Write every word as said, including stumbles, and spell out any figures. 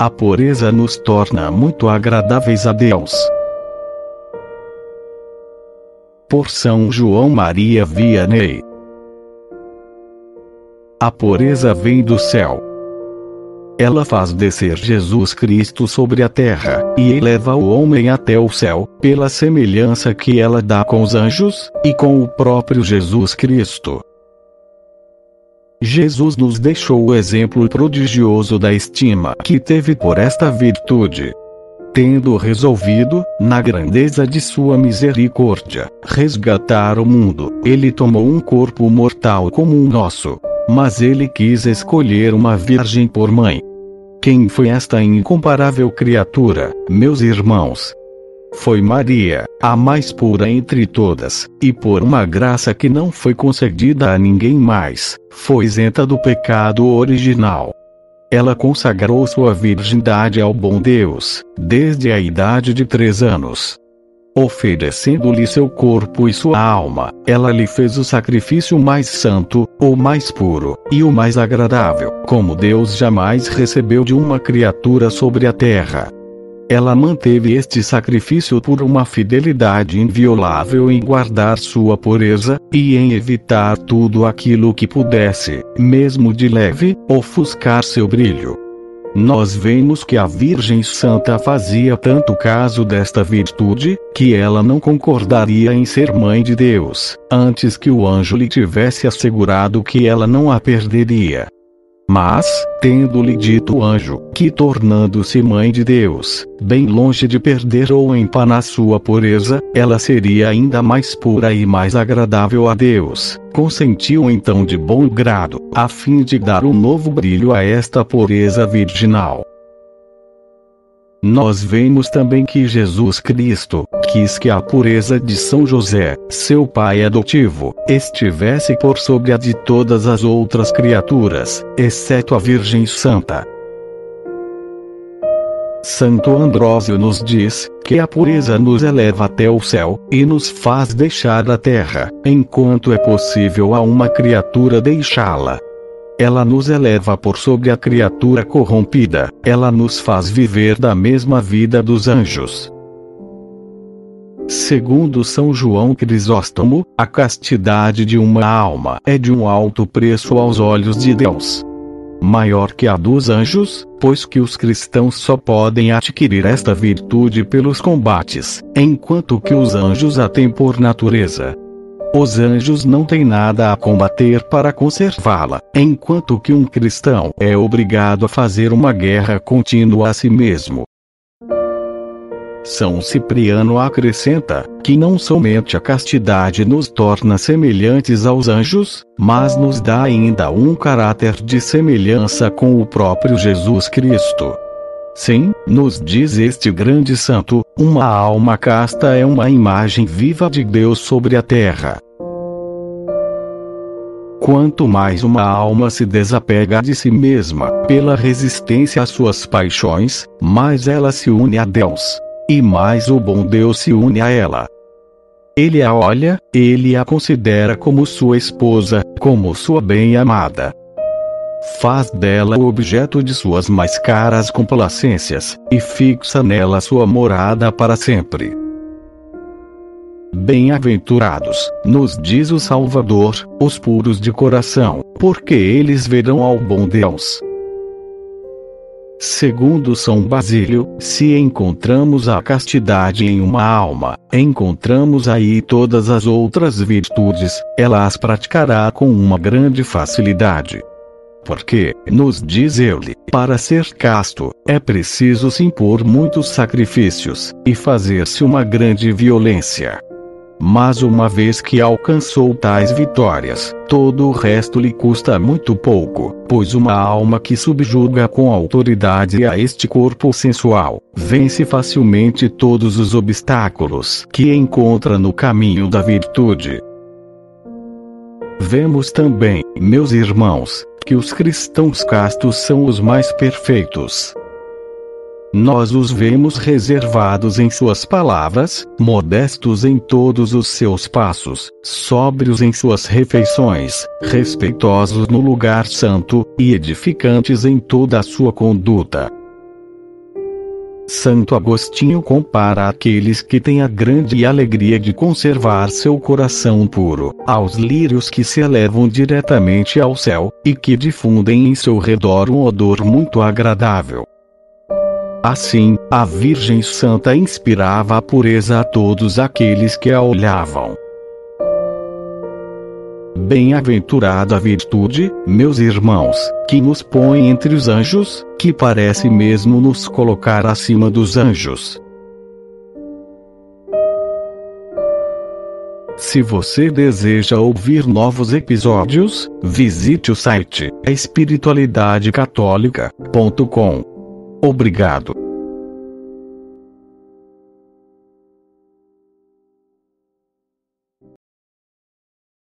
A pureza nos torna muito agradáveis a Deus. Por São João Maria Vianney. A pureza vem do céu. Ela faz descer Jesus Cristo sobre a terra, e eleva o homem até o céu, pela semelhança que ela dá com os anjos, e com o próprio Jesus Cristo. Jesus nos deixou o exemplo prodigioso da estima que teve por esta virtude. Tendo resolvido, na grandeza de sua misericórdia, resgatar o mundo, ele tomou um corpo mortal como o nosso. Mas ele quis escolher uma virgem por mãe. Quem foi esta incomparável criatura, meus irmãos? Foi Maria, a mais pura entre todas, e por uma graça que não foi concedida a ninguém mais, foi isenta do pecado original. Ela consagrou sua virgindade ao bom Deus, desde a idade de três anos. Oferecendo-lhe seu corpo e sua alma, ela lhe fez o sacrifício mais santo, o mais puro, e o mais agradável, como Deus jamais recebeu de uma criatura sobre a terra. Ela manteve este sacrifício por uma fidelidade inviolável em guardar sua pureza, e em evitar tudo aquilo que pudesse, mesmo de leve, ofuscar seu brilho. Nós vemos que a Virgem Santa fazia tanto caso desta virtude, que ela não concordaria em ser mãe de Deus, antes que o anjo lhe tivesse assegurado que ela não a perderia. Mas, tendo-lhe dito o anjo, que tornando-se mãe de Deus, bem longe de perder ou empanar sua pureza, ela seria ainda mais pura e mais agradável a Deus, consentiu então de bom grado, a fim de dar um novo brilho a esta pureza virginal. Nós vemos também que Jesus Cristo quis que a pureza de São José, seu pai adotivo, estivesse por sobre a de todas as outras criaturas, exceto a Virgem Santa. Santo Ambrósio nos diz que a pureza nos eleva até o céu, e nos faz deixar a terra, enquanto é possível a uma criatura deixá-la. Ela nos eleva por sobre a criatura corrompida, ela nos faz viver da mesma vida dos anjos. Segundo São João Crisóstomo, a castidade de uma alma é de um alto preço aos olhos de Deus. Maior que a dos anjos, pois que os cristãos só podem adquirir esta virtude pelos combates, enquanto que os anjos a têm por natureza. Os anjos não têm nada a combater para conservá-la, enquanto que um cristão é obrigado a fazer uma guerra contínua a si mesmo. São Cipriano acrescenta que não somente a castidade nos torna semelhantes aos anjos, mas nos dá ainda um caráter de semelhança com o próprio Jesus Cristo. Sim, nos diz este grande santo, uma alma casta é uma imagem viva de Deus sobre a terra. Quanto mais uma alma se desapega de si mesma, pela resistência às suas paixões, mais ela se une a Deus. E mais o bom Deus se une a ela. Ele a olha, ele a considera como sua esposa, como sua bem-amada. Faz dela o objeto de suas mais caras complacências, e fixa nela sua morada para sempre. Bem-aventurados, nos diz o Salvador, os puros de coração, porque eles verão ao bom Deus. Segundo São Basílio, se encontramos a castidade em uma alma, encontramos aí todas as outras virtudes, ela as praticará com uma grande facilidade. Porque, nos diz ele, para ser casto, é preciso se impor muitos sacrifícios, e fazer-se uma grande violência. Mas uma vez que alcançou tais vitórias, todo o resto lhe custa muito pouco, pois uma alma que subjuga com autoridade a este corpo sensual, vence facilmente todos os obstáculos que encontra no caminho da virtude. Vemos também, meus irmãos, que os cristãos castos são os mais perfeitos. Nós os vemos reservados em suas palavras, modestos em todos os seus passos, sóbrios em suas refeições, respeitosos no lugar santo, e edificantes em toda a sua conduta. Santo Agostinho compara aqueles que têm a grande alegria de conservar seu coração puro, aos lírios que se elevam diretamente ao céu, e que difundem em seu redor um odor muito agradável. Assim, a Virgem Santa inspirava a pureza a todos aqueles que a olhavam. Bem-aventurada virtude, meus irmãos, que nos põe entre os anjos, que parece mesmo nos colocar acima dos anjos. Se você deseja ouvir novos episódios, visite o site espiritualidade católica ponto com. Obrigado.